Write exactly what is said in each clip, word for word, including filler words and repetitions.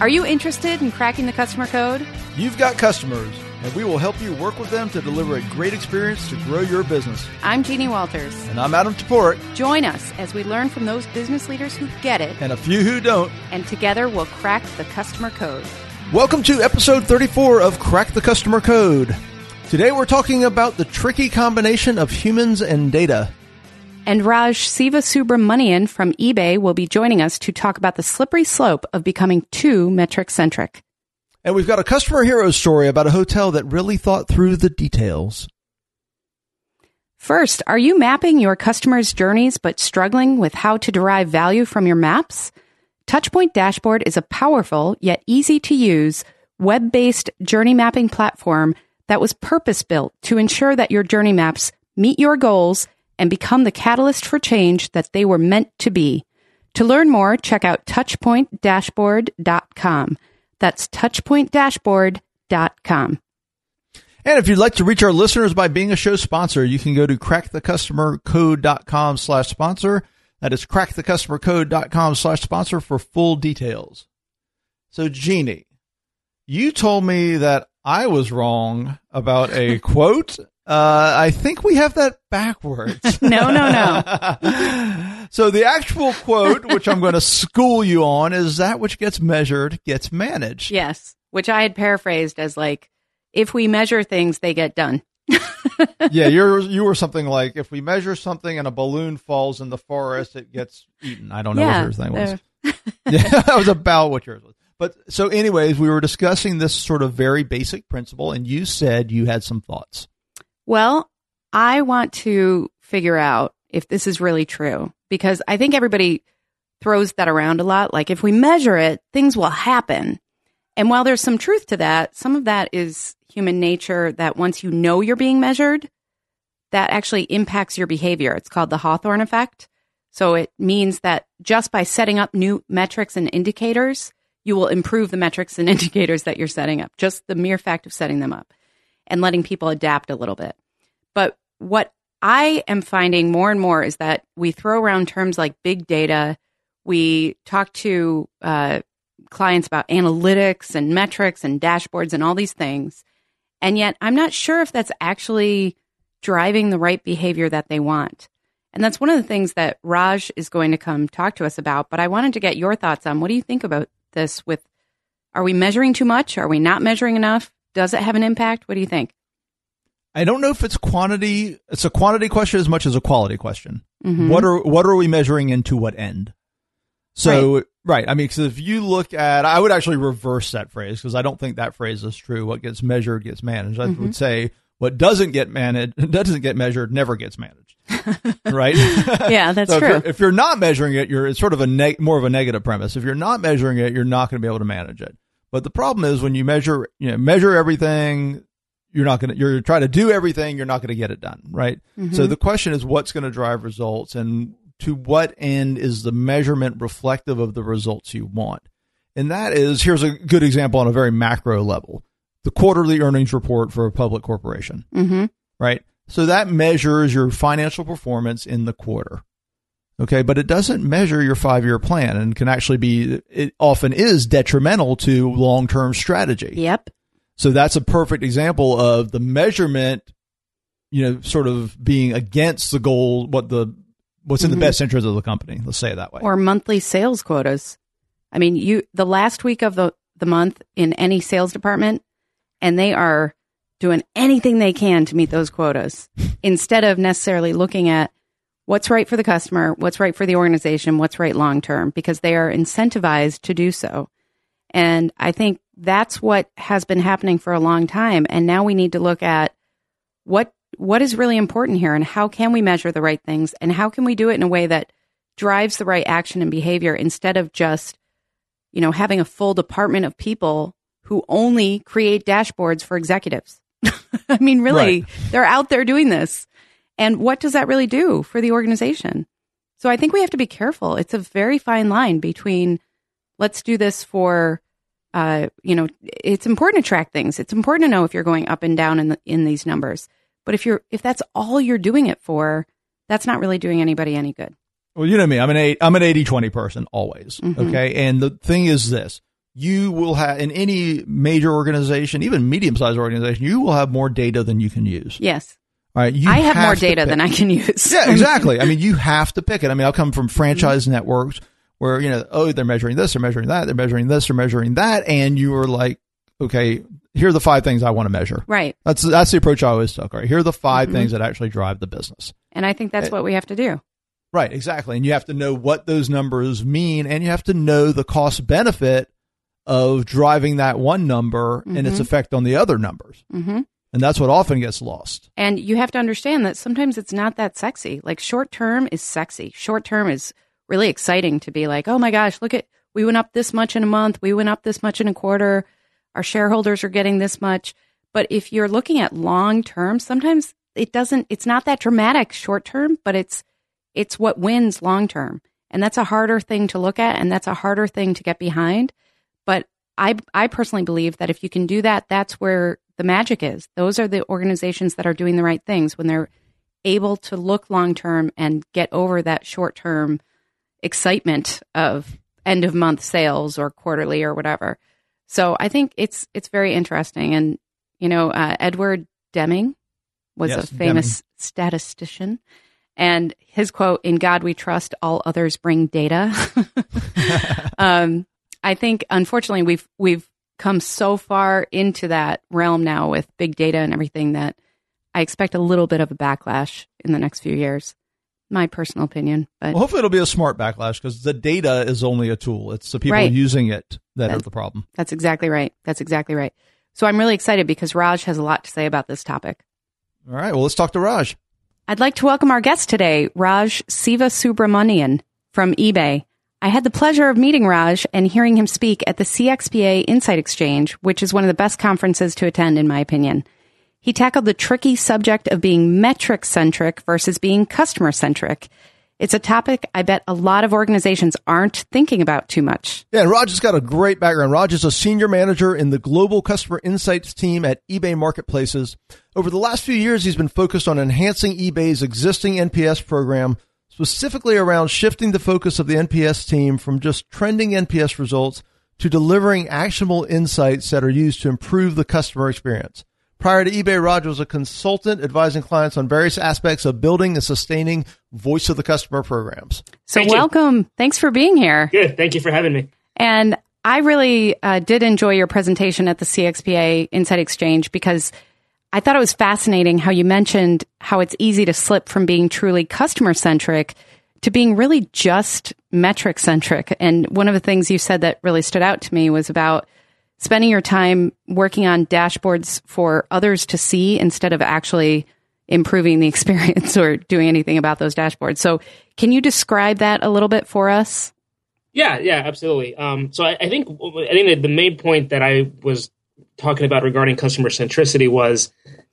Are you interested in cracking the customer code? You've got customers, and we will help you work with them to deliver a great experience to grow your business. I'm Jeannie Walters. And I'm Adam Toporek. Join us as we learn from those business leaders who get it. And a few who don't. And together we'll crack the customer code. Welcome to episode thirty-four of Crack the Customer Code. Today we're talking about the tricky combination of humans and data. And Raj Sivasubramanian from eBay will be joining us to talk about the slippery slope of becoming too metric-centric. And we've got a customer hero story about a hotel that really thought through the details. First, are you mapping your customers' journeys but struggling with how to derive value from your maps? Touchpoint Dashboard is a powerful yet easy-to-use web-based journey mapping platform that was purpose-built to ensure that your journey maps meet your goals and become the catalyst for change that they were meant to be. To learn more, check out touchpoint dashboard dot com. That's touchpoint dashboard dot com. And if you'd like to reach our listeners by being a show sponsor, you can go to crack the customer code dot com slash sponsor. That is crack the customer code dot com slash sponsor for full details. So, Jeannie, you told me that I was wrong about a quote. Uh, I think we have that backwards. no, no, no. So the actual quote, which I'm going to school you on, is that which gets measured gets managed. Yes, which I had paraphrased as like, if we measure things, they get done. yeah, you're you were something like, if we measure something and a balloon falls in the forest, it gets eaten. I don't know yeah, what yours thing was. Uh, yeah, that was about what yours was. But so anyways, we were discussing this sort of very basic principle, and you said you had some thoughts. Well, I want to figure out if this is really true, because I think everybody throws that around a lot. Like, if we measure it, things will happen. And while there's some truth to that, some of that is human nature, that once you know you're being measured, that actually impacts your behavior. It's called the Hawthorne effect. So it means that just by setting up new metrics and indicators, you will improve the metrics and indicators that you're setting up, just the mere fact of setting them up and letting people adapt a little bit. But what I am finding more and more is that we throw around terms like big data. We talk to uh, clients about analytics and metrics and dashboards and all these things. And yet I'm not sure if that's actually driving the right behavior that they want. And that's one of the things that Raj is going to come talk to us about. But I wanted to get your thoughts on, what do you think about this with, are we measuring too much? Are we not measuring enough? Does it have an impact? What do you think? I don't know if it's quantity. It's a quantity question as much as a quality question. Mm-hmm. What are what are we measuring and to what end? So, right. right I mean, because if you look at, I would actually reverse that phrase, because I don't think that phrase is true. What gets measured gets managed. I mm-hmm. would say what doesn't get managed, doesn't get measured, never gets managed. Right? Yeah, that's so true. If you're, if you're not measuring it, you're it's sort of a ne- more of a negative premise. If you're not measuring it, you're not going to be able to manage it. But the problem is, when you measure, you know, measure everything, you're not going to, you're trying to do everything, you're not going to get it done, right? Mm-hmm. So the question is, what's going to drive results, and to what end is the measurement reflective of the results you want? And that is, here's a good example on a very macro level, the quarterly earnings report for a public corporation, mm-hmm. right? So that measures your financial performance in the quarter. Okay, but it doesn't measure your five-year plan, and can actually be, it often is detrimental to long-term strategy. Yep. So that's a perfect example of the measurement, you know, sort of being against the goal, what the what's in mm-hmm. the best interest of the company. Let's say it that way. Or monthly sales quotas. I mean, you the last week of the, the month in any sales department, and they are doing anything they can to meet those quotas instead of necessarily looking at what's right for the customer, what's right for the organization, what's right long-term, because they are incentivized to do so. And I think that's what has been happening for a long time. And now we need to look at what what is really important here, and how can we measure the right things, and how can we do it in a way that drives the right action and behavior, instead of just, you know, having a full department of people who only create dashboards for executives. I mean, really, right. They're out there doing this. And what does that really do for the organization? So I think we have to be careful. It's a very fine line between, let's do this for, uh, you know, it's important to track things. It's important to know if you're going up and down in the, in these numbers. But if you're if that's all you're doing it for, that's not really doing anybody any good. Well, you know me. I'm an eight, I'm an eighty twenty person always. Mm-hmm. Okay, and the thing is this: you will have, in any major organization, even medium-sized organization, you will have more data than you can use. Yes. All right, you I have, have more data than I can use. Yeah, exactly. I mean, you have to pick it. I mean, I'll come from franchise mm-hmm. networks where, you know, oh, they're measuring this, they're measuring that, they're measuring this, they're measuring that. And you are like, okay, here are the five things I want to measure. Right. That's that's the approach I always took. Right. Here are the five mm-hmm. things that actually drive the business. And I think that's it, what we have to do. Right. Exactly. And you have to know what those numbers mean, and you have to know the cost benefit of driving that one number mm-hmm. and its effect on the other numbers. Mm-hmm. And that's what often gets lost. And you have to understand that sometimes it's not that sexy. Like short term is sexy. Short term is really exciting to be like, oh my gosh, look at, we went up this much in a month. We went up this much in a quarter. Our shareholders are getting this much. But if you're looking at long term, sometimes it doesn't, it's not that dramatic short term, but it's, it's what wins long term. And that's a harder thing to look at. And that's a harder thing to get behind. But I, I personally believe that if you can do that, that's where the magic is. Those are the organizations that are doing the right things when they're able to look long-term and get over that short-term excitement of end-of-month sales or quarterly or whatever. So I think it's it's very interesting. And, you know, uh, Edward Deming was yes, a famous Deming. statistician. And his quote, "In God we trust, all others bring data." um, I think, unfortunately, we've we've come so far into that realm now with big data and everything that I expect a little bit of a backlash in the next few years. My personal opinion. But well, hopefully it'll be a smart backlash, because the data is only a tool. It's the people right. using it that that's, are the problem. That's exactly right. That's exactly right. So I'm really excited because Raj has a lot to say about this topic. All right. Well, let's talk to Raj. I'd like to welcome our guest today, Raj Sivasubramanian from eBay. I had the pleasure of meeting Raj and hearing him speak at the C X P A Insight Exchange, which is one of the best conferences to attend, in my opinion. He tackled the tricky subject of being metric-centric versus being customer-centric. It's a topic I bet a lot of organizations aren't thinking about too much. Yeah, and Raj has got a great background. Raj is a senior manager in the Global Customer Insights team at eBay Marketplaces. Over the last few years, he's been focused on enhancing eBay's existing N P S program, specifically around shifting the focus of the N P S team from just trending N P S results to delivering actionable insights that are used to improve the customer experience. Prior to eBay, Raj was a consultant advising clients on various aspects of building and sustaining voice of the customer programs. So thank welcome. You. Thanks for being here. Good. Thank you for having me. And I really uh, did enjoy your presentation at the C X P A Insight Exchange, because I thought it was fascinating how you mentioned how it's easy to slip from being truly customer-centric to being really just metric-centric. And one of the things you said that really stood out to me was about spending your time working on dashboards for others to see instead of actually improving the experience or doing anything about those dashboards. So can you describe that a little bit for us? Yeah, yeah, absolutely. Um, so I, I think I think the main point that I was talking about regarding customer centricity was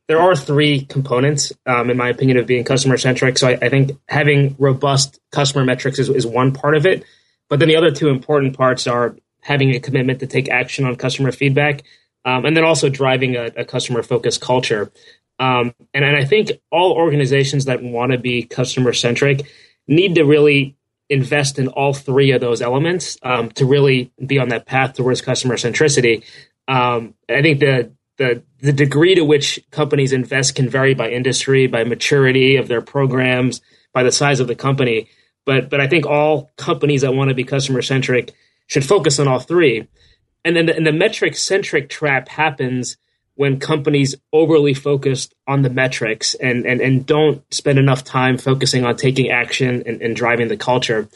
there are three components, um, in my opinion, of being customer centric. So I, I think having robust customer metrics is, is one part of it. But then the other two important parts are having a commitment to take action on customer feedback, um, and then also driving a, a customer focused culture. Um, and, and I think all organizations that want to be customer centric need to really invest in all three of those elements, um, to really be on that path towards customer centricity. Um, I think the, the the degree to which companies invest can vary by industry, by maturity of their programs, by the size of the company. But but I think all companies that want to be customer centric should focus on all three. And then the, and the metric centric trap happens when companies overly focus on the metrics and and and don't spend enough time focusing on taking action and, and driving the culture.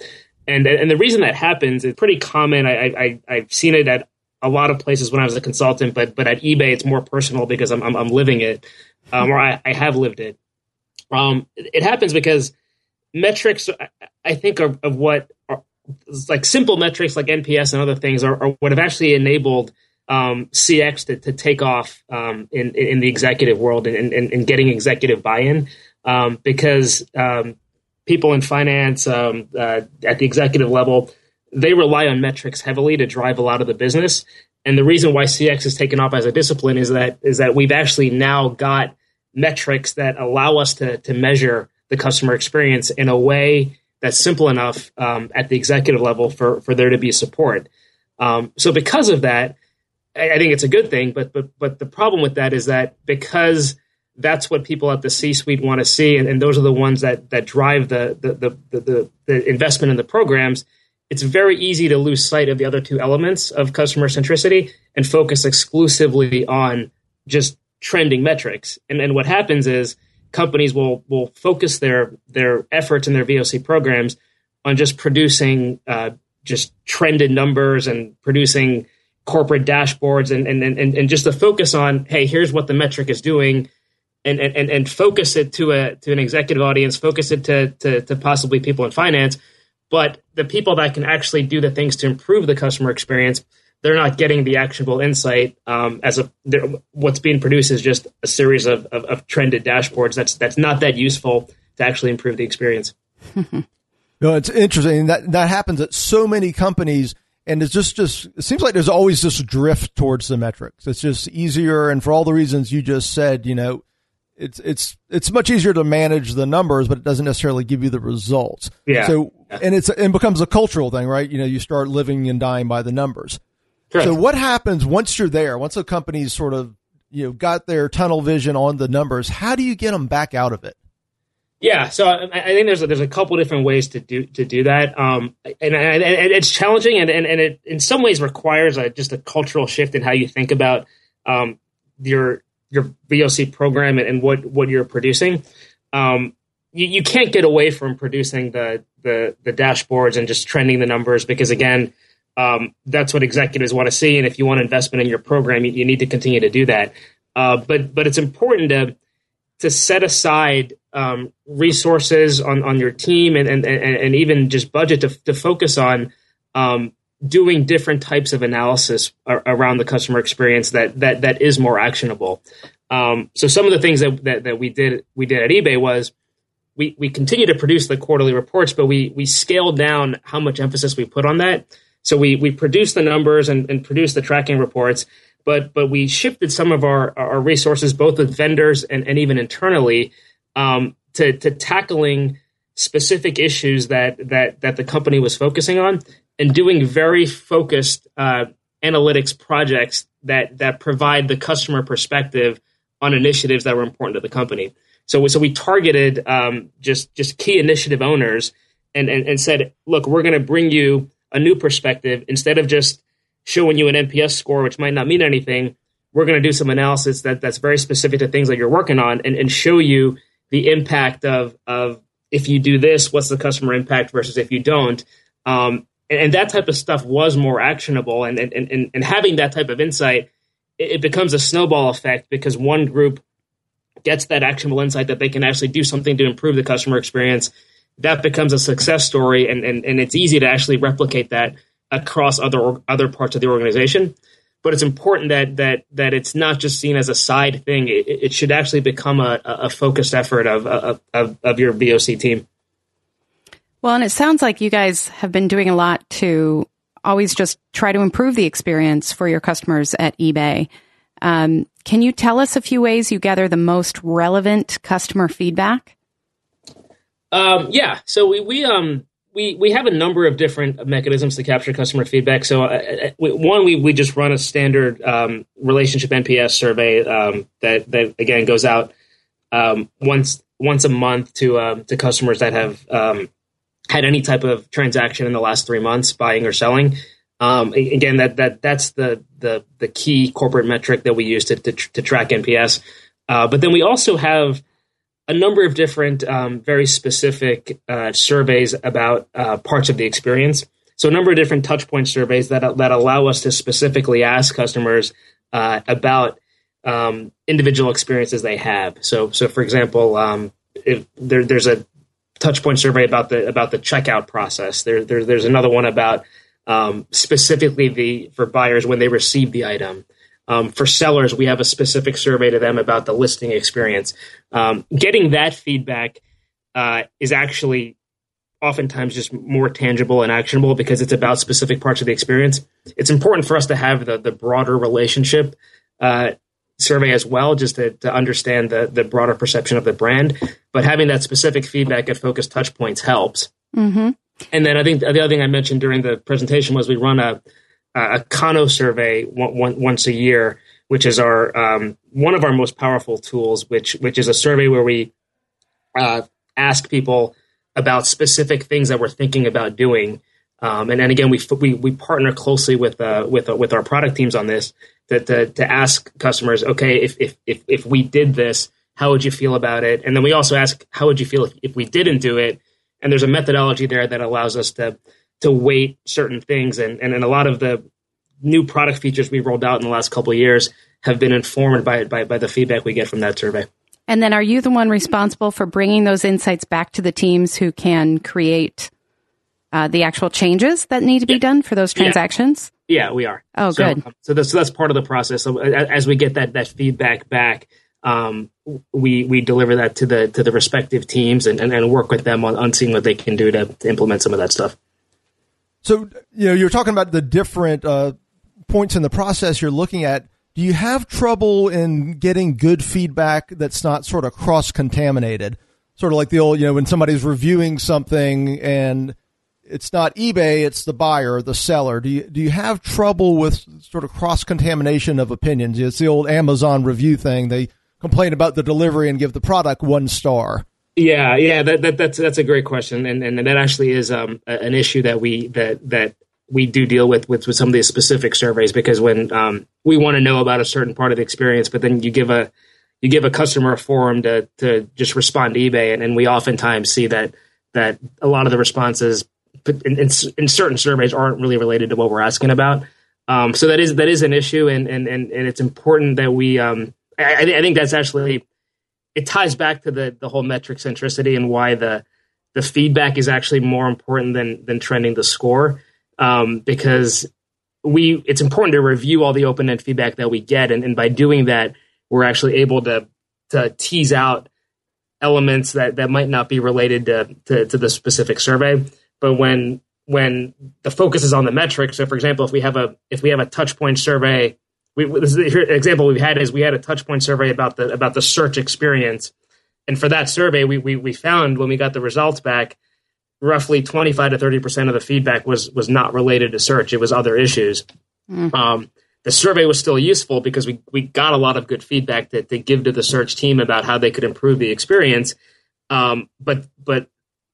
And and the reason that happens is pretty common. I, I I've seen it at a lot of places when I was a consultant, but but at eBay, it's more personal because I'm I'm, I'm living it, um, or I, I have lived it. Um, it happens because metrics, I think, are, of what are like simple metrics like N P S and other things are, are what have actually enabled um, C X to, to take off um, in in the executive world and and, and getting executive buy-in, um, because um, people in finance um, uh, at the executive level, they rely on metrics heavily to drive a lot of the business. And the reason why C X is taken off as a discipline is that is that we've actually now got metrics that allow us to to measure the customer experience in a way that's simple enough um, at the executive level for, for there to be support. Um, so because of that, I, I think it's a good thing. But but but the problem with that is that because that's what people at the C-suite want to see, and, and those are the ones that that drive the the, the the the investment in the programs, it's very easy to lose sight of the other two elements of customer centricity and focus exclusively on just trending metrics. And and what happens is companies will will focus their their efforts in their V O C programs on just producing uh, just trended numbers and producing corporate dashboards and and and and just the focus on, hey, here's what the metric is doing. And and and focus it to a to an executive audience, focus it to, to to possibly people in finance, but the people that can actually do the things to improve the customer experience, they're not getting the actionable insight. Um, as a what's being produced is just a series of, of of trended dashboards. That's that's not that useful to actually improve the experience. No, it's interesting that that happens at so many companies. And it's just, just, it seems like there's always this drift towards the metrics. It's just easier. And for all the reasons you just said, you know, It's it's it's much easier to manage the numbers, but it doesn't necessarily give you the results. Yeah. So and it's it becomes a cultural thing, right? You know, you start living and dying by the numbers. Correct. So what happens once you're there? Once a company's sort of you know got their tunnel vision on the numbers, how do you get them back out of it? Yeah. So I, I think there's a, there's a couple different ways to do to do that, um, and, and, and it's challenging, and and, and it in some ways requires a, just a cultural shift in how you think about um, your. your V O C program and, and what, what you're producing. Um, you, you can't get away from producing the, the, the dashboards and just trending the numbers because, again, um, that's what executives want to see. And if you want investment in your program, you, you need to continue to do that. Uh, but but it's important to to set aside um, resources on, on your team and, and, and, and even just budget to, to focus on um, doing different types of analysis ar- around the customer experience that that that is more actionable. Um, so some of the things that, that that we did we did at eBay was we we continue to produce the quarterly reports, but we we scaled down how much emphasis we put on that. So we we produced the numbers and, and produced the tracking reports, but but we shifted some of our our resources, both with vendors and, and even internally, um, to to tackling specific issues that that that the company was focusing on. And doing very focused uh, analytics projects that that provide the customer perspective on initiatives that were important to the company. So, so we targeted um, just just key initiative owners and, and and said, look, we're going to bring you a new perspective instead of just showing you an N P S score, which might not mean anything. We're going to do some analysis that that's very specific to things that you're working on and, and show you the impact of of if you do this, what's the customer impact versus if you don't. Um, And that type of stuff was more actionable. And, and, and, and having that type of insight, it becomes a snowball effect because one group gets that actionable insight that they can actually do something to improve the customer experience. That becomes a success story. And, and, and it's easy to actually replicate that across other other parts of the organization. But it's important that that that it's not just seen as a side thing. It, it should actually become a, a focused effort of, of, of, of your V O C team. Well, and it sounds like you guys have been doing a lot to always just try to improve the experience for your customers at eBay. Um, can you tell us a few ways you gather the most relevant customer feedback? Um, yeah, so we we um we we have a number of different mechanisms to capture customer feedback. So uh, we, one, we we just run a standard um, relationship N P S survey um, that that again goes out um, once once a month to um, to customers that have. Um, had any type of transaction in the last three months, buying or selling. Um, again, that that that's the the the key corporate metric that we use to to, to track N P S. Uh, but then we also have a number of different um, very specific uh, surveys about uh, parts of the experience. So a number of different touchpoint surveys that that allow us to specifically ask customers uh, about um, individual experiences they have. So so for example, um, if there there's a Touchpoint survey about the about the checkout process. There, there there's another one about um, specifically the for buyers when they receive the item. Um, for sellers, we have a specific survey to them about the listing experience. Um, getting that feedback uh, is actually oftentimes just more tangible and actionable because it's about specific parts of the experience. It's important for us to have the the broader relationship uh, survey as well, just to, to understand the, the broader perception of the brand. But having that specific feedback at focused touch points helps. Mm-hmm. And then I think the other thing I mentioned during the presentation was we run a uh, a Kano survey one, one, once a year, which is our um, one of our most powerful tools, which which is a survey where we uh, ask people about specific things that we're thinking about doing. Um, and then again, we we we partner closely with uh, with uh, with our product teams on this to, to to ask customers, okay, if if if if we did this, how would you feel about it? And then we also ask, how would you feel if, if we didn't do it? And there's a methodology there that allows us to to weight certain things, and and, and a lot of the new product features we rolled out in the last couple of years have been informed by by by the feedback we get from that survey. And then, are you the one responsible for bringing those insights back to the teams who can create Uh, the actual changes that need to be yeah. done for those transactions? Yeah, yeah we are. Oh, so, good. Um, so, that's, so that's part of the process. So, uh, as we get that that feedback back, um, we we deliver that to the to the respective teams and, and, and work with them on, on seeing what they can do to, to implement some of that stuff. So, you know, you're talking about the different uh, points in the process you're looking at. Do you have trouble in getting good feedback that's not sort of cross-contaminated? Sort of like the old, you know, when somebody's reviewing something and it's not eBay, it's the buyer, the seller. Do you do you have trouble with sort of cross-contamination of opinions? It's the old Amazon review thing. They complain about the delivery and give the product one star. Yeah, yeah, that, that that's that's a great question, and and that actually is um, an issue that we that that we do deal with with, with some of these specific surveys, because when um, we want to know about a certain part of the experience, but then you give a you give a customer a forum to to just respond to eBay, and, and we oftentimes see that that a lot of the responses In, in, in certain surveys aren't really related to what we're asking about. Um, so that is that is an issue, and and and, and it's important that we. Um, I, I think that's actually it ties back to the the whole metric centricity and why the the feedback is actually more important than than trending the score, um, because we it's important to review all the open end feedback that we get, and, and by doing that, we're actually able to to tease out elements that, that might not be related to to, to the specific survey. But when when the focus is on the metric, so for example, if we have a if we have a touchpoint survey, we, this is the example we've had is we had a touchpoint survey about the about the search experience, and for that survey, we we, we found when we got the results back, roughly twenty-five to thirty percent of the feedback was was not related to search; it was other issues. Mm. Um, the survey was still useful because we we got a lot of good feedback that they give to the search team about how they could improve the experience, um, but but.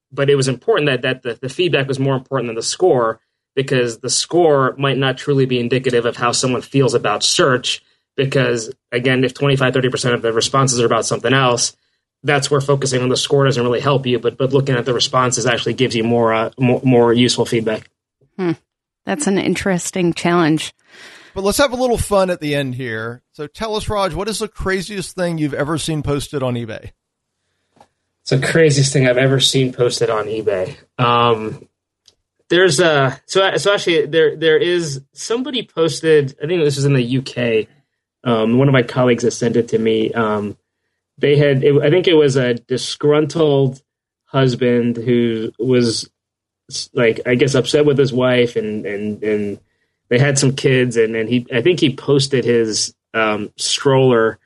But it was important that, that the, the feedback was more important than the score, because the score might not truly be indicative of how someone feels about search. Because, again, if twenty-five, thirty percent of the responses are about something else, that's where focusing on the score doesn't really help you. But but looking at the responses actually gives you more uh, more, more useful feedback. Hmm. That's an interesting challenge. But let's have a little fun at the end here. So tell us, Raj, what is the craziest thing you've ever seen posted on eBay? It's the craziest thing I've ever seen posted on eBay. Um, there's a so so actually there there is somebody posted. I think this was in the U K. Um, one of my colleagues that sent it to me. Um, they had it, I think it was a disgruntled husband who was like I guess upset with his wife, and and, and they had some kids, and, and he I think he posted his um, stroller.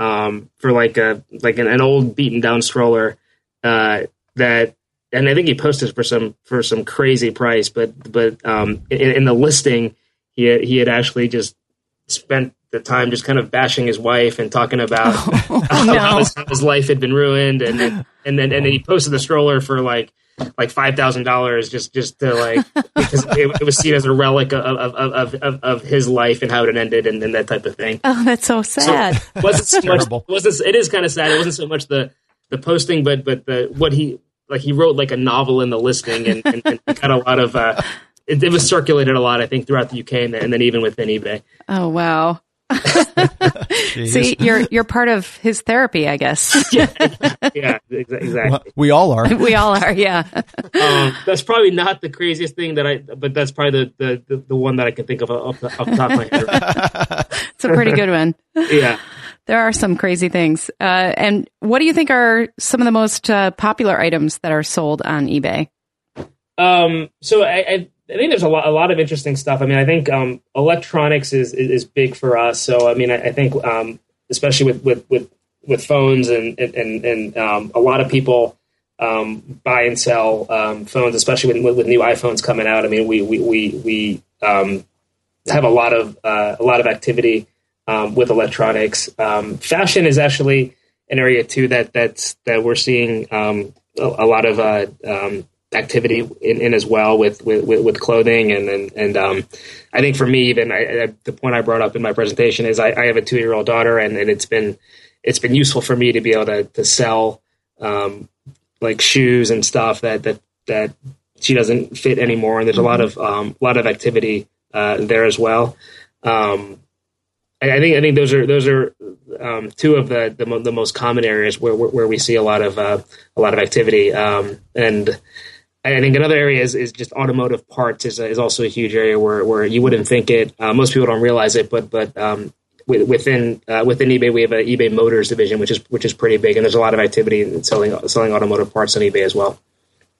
Um, for like a like an, an old beaten down stroller uh, that, and I think he posted for some for some crazy price, but but um, in, in the listing he had, he had actually just spent the time just kind of bashing his wife and talking about oh, uh, no. how, his, how his life had been ruined, and then, and then and then he posted the stroller for like like five thousand dollars just just to like because it, it was seen as a relic of of, of of of his life and how it ended, and, and that type of thing. Oh, that's so sad. So wasn't so much, wasn't, it is kind of sad. It wasn't so much the, the posting, but but the what he like he wrote like a novel in the listing, and, and, and got a lot of uh, it, it was circulated a lot I think throughout the U K and then, and then even within eBay. Oh wow. See, you're you're part of his therapy, I guess. yeah, yeah, exactly. We all are. We all are. Yeah. Um, that's probably not the craziest thing that I, but that's probably the the, the one that I can think of off the, off the top of my head. It's a pretty good one. Yeah. There are some crazy things. Uh, and what do you think are some of the most uh, popular items that are sold on eBay? Um. So I. I I think there's a lot, a lot of interesting stuff. I mean, I think um, electronics is, is is big for us. So, I mean, I, I think um, especially with, with, with, with phones and and and um, a lot of people um, buy and sell um, phones, especially with, with new iPhones coming out. I mean, we we we, we um, have a lot of uh, a lot of activity um, with electronics. Um, fashion is actually an area too that that's that we're seeing um, a, a lot of uh, um, activity in, in as well with with, with clothing and and, and um, I think for me even I, I, the point I brought up in my presentation is I, I have a two year old daughter and, and it's been it's been useful for me to be able to to sell um, like shoes and stuff that that that she doesn't fit anymore, and there's a lot of um, a lot of activity uh, there as well. Um, I think I think those are those are um, two of the the, mo- the most common areas where, where where we see a lot of uh, a lot of activity, um, and I think another area is, is just automotive parts is is also a huge area where, where you wouldn't think it. Uh, most people don't realize it, but but um, within uh, within eBay we have an eBay Motors division, which is which is pretty big, and there's a lot of activity in selling selling automotive parts on eBay as well.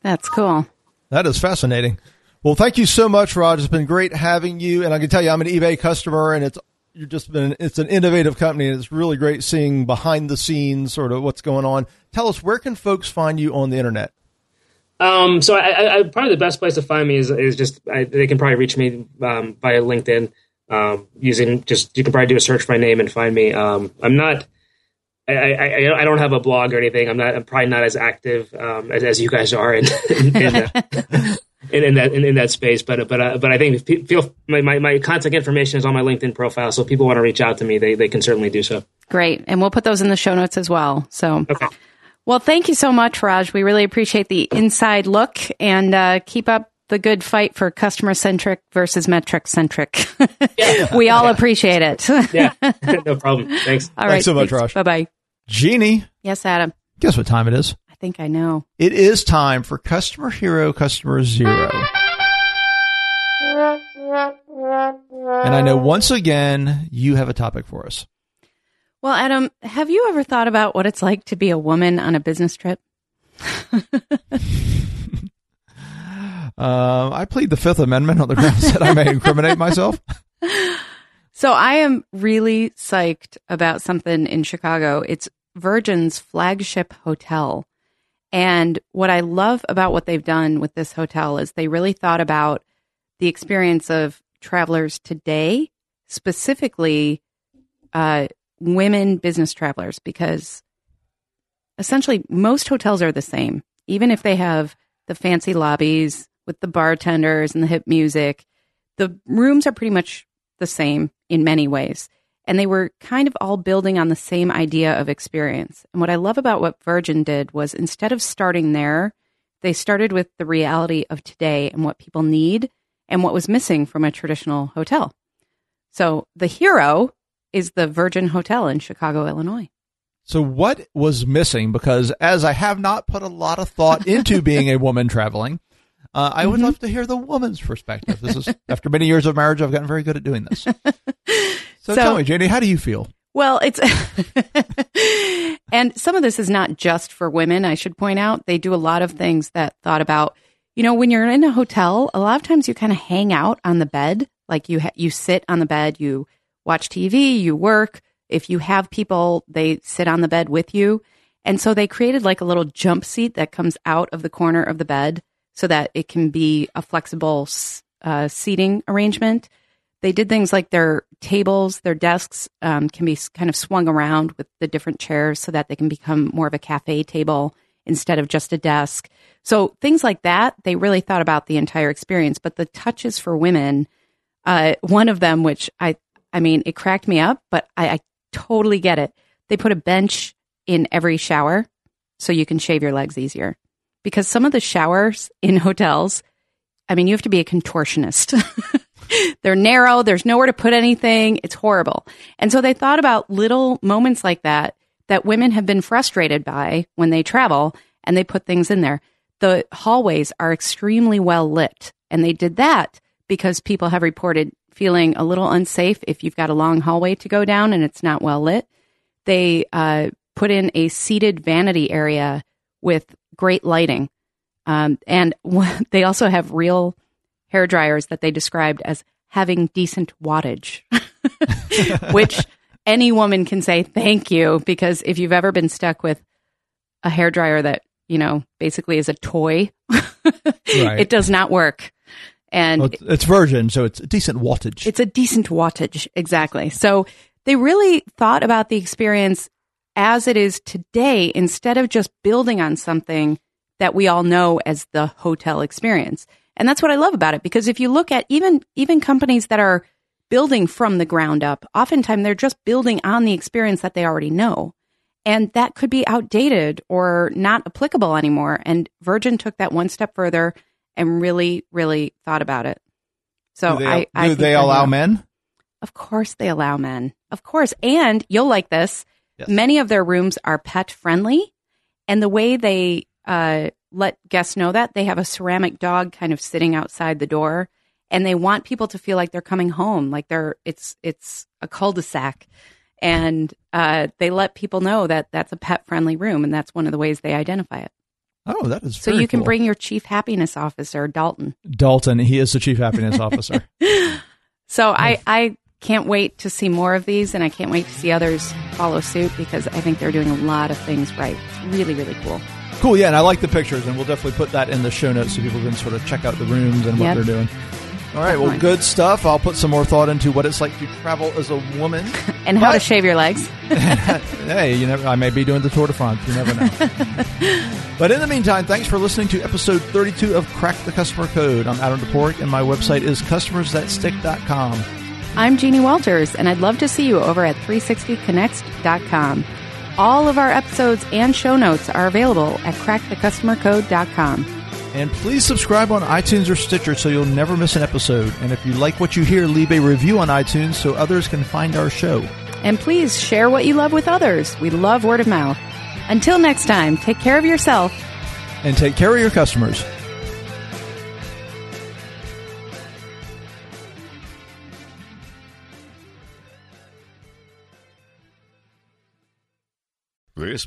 That's cool. That is fascinating. Well, thank you so much, Raj. It's been great having you, and I can tell you I'm an eBay customer, and it's You've just been, it's an innovative company. It's really great seeing behind the scenes sort of what's going on. Tell us, where can folks find you on the internet? Um, so I, I, probably the best place to find me is, is just, I, they can probably reach me um, via LinkedIn um, using just, you can probably do a search for my name and find me. Um, I'm not, I, I, I don't have a blog or anything. I'm not, I'm probably not as active um, as, as you guys are in, in, in uh, In, in that in, in that space, but but uh, but I think if feel my, my, my contact information is on my LinkedIn profile, so if people want to reach out to me, they they can certainly do so. Great, and we'll put those in the show notes as well. So, okay. Well, thank you so much, Raj. We really appreciate the inside look, and uh, keep up the good fight for customer centric versus metric centric. Yeah. We all yeah. appreciate it. Yeah, no problem. Thanks. All right, thanks so much, thanks. Raj. Bye bye, Jeannie. Yes, Adam. Guess what time it is. I think I know. It is time for Customer Hero, Customer Zero. And I know once again, you have a topic for us. Well, Adam, have you ever thought about what it's like to be a woman on a business trip? um, I plead the Fifth Amendment on the grounds that I may incriminate myself. So I am really psyched about something in Chicago. It's Virgin's flagship hotel. And what I love about what they've done with this hotel is they really thought about the experience of travelers today, specifically uh, women business travelers, because essentially most hotels are the same. Even if they have the fancy lobbies with the bartenders and the hip music, the rooms are pretty much the same in many ways. And they were kind of all building on the same idea of experience. And what I love about what Virgin did was instead of starting there, they started with the reality of today and what people need and what was missing from a traditional hotel. So the hero is the Virgin Hotel in Chicago, Illinois. So what was missing? Because as I have not put a lot of thought into being a woman traveling, Uh, I would mm-hmm. love to hear the woman's perspective. This is after many years of marriage, I've gotten very good at doing this. So, so tell me, Jeannie, how do you feel? Well, it's and some of this is not just for women, I should point out. They do a lot of things that thought about, you know, when you're in a hotel, a lot of times you kind of hang out on the bed, like you ha- you sit on the bed, you watch T V, you work. If you have people, they sit on the bed with you. And so they created like a little jump seat that comes out of the corner of the bed, so that it can be a flexible uh, seating arrangement. They did things like their tables, their desks um, can be kind of swung around with the different chairs so that they can become more of a cafe table instead of just a desk. So things like that, they really thought about the entire experience. But the touches for women, uh, one of them, which I, I mean, it cracked me up, but I, I totally get it. They put a bench in every shower so you can shave your legs easier. Because some of the showers in hotels, I mean, you have to be a contortionist. They're narrow. There's nowhere to put anything. It's horrible. And so they thought about little moments like that, that women have been frustrated by when they travel, and they put things in there. The hallways are extremely well lit. And they did that because people have reported feeling a little unsafe if you've got a long hallway to go down and it's not well lit. They uh, put in a seated vanity area with great lighting. Um, and w- they also have real hair dryers that they described as having decent wattage, which any woman can say thank you, because if you've ever been stuck with a hair dryer that, you know, basically is a toy, right. It does not work. And well, it's Virgin, so it's a decent wattage. It's a decent wattage, exactly. So they really thought about the experience as it is today, instead of just building on something that we all know as the hotel experience. And that's what I love about it, because if you look at even even companies that are building from the ground up, oftentimes they're just building on the experience that they already know. And that could be outdated or not applicable anymore. And Virgin took that one step further and really, really thought about it. So do they, I, I do they allow not. men? Of course they allow men. Of course. And you'll like this. Yes. Many of their rooms are pet friendly. And the way they uh, let guests know that, they have a ceramic dog kind of sitting outside the door. And they want people to feel like they're coming home, like they're it's it's a cul-de-sac. And uh, they let people know that that's a pet-friendly room, and that's one of the ways they identify it. Oh, that is so very you can cool. bring your chief happiness officer, Dalton. Dalton, he is the chief happiness officer. So I, I can't wait to see more of these, and I can't wait to see others follow suit, because I think they're doing a lot of things right. It's really, really cool. Cool, yeah, and I like the pictures, and we'll definitely put that in the show notes so people can sort of check out the rooms and what yep. they're doing. All right, definitely. Well, good stuff. I'll put some more thought into what it's like to travel as a woman. And how but, to shave your legs. Hey, you never, I may be doing the Tour de France. You never know. But in the meantime, thanks for listening to episode thirty-two of Crack the Customer Code. I'm Adam Toporek, and my website is customers that stick dot com. I'm Jeannie Walters, and I'd love to see you over at three sixty connects dot com. All of our episodes and show notes are available at crack the customer code dot com. And please subscribe on iTunes or Stitcher so you'll never miss an episode. And if you like what you hear, leave a review on iTunes so others can find our show. And please share what you love with others. We love word of mouth. Until next time, take care of yourself. And take care of your customers. This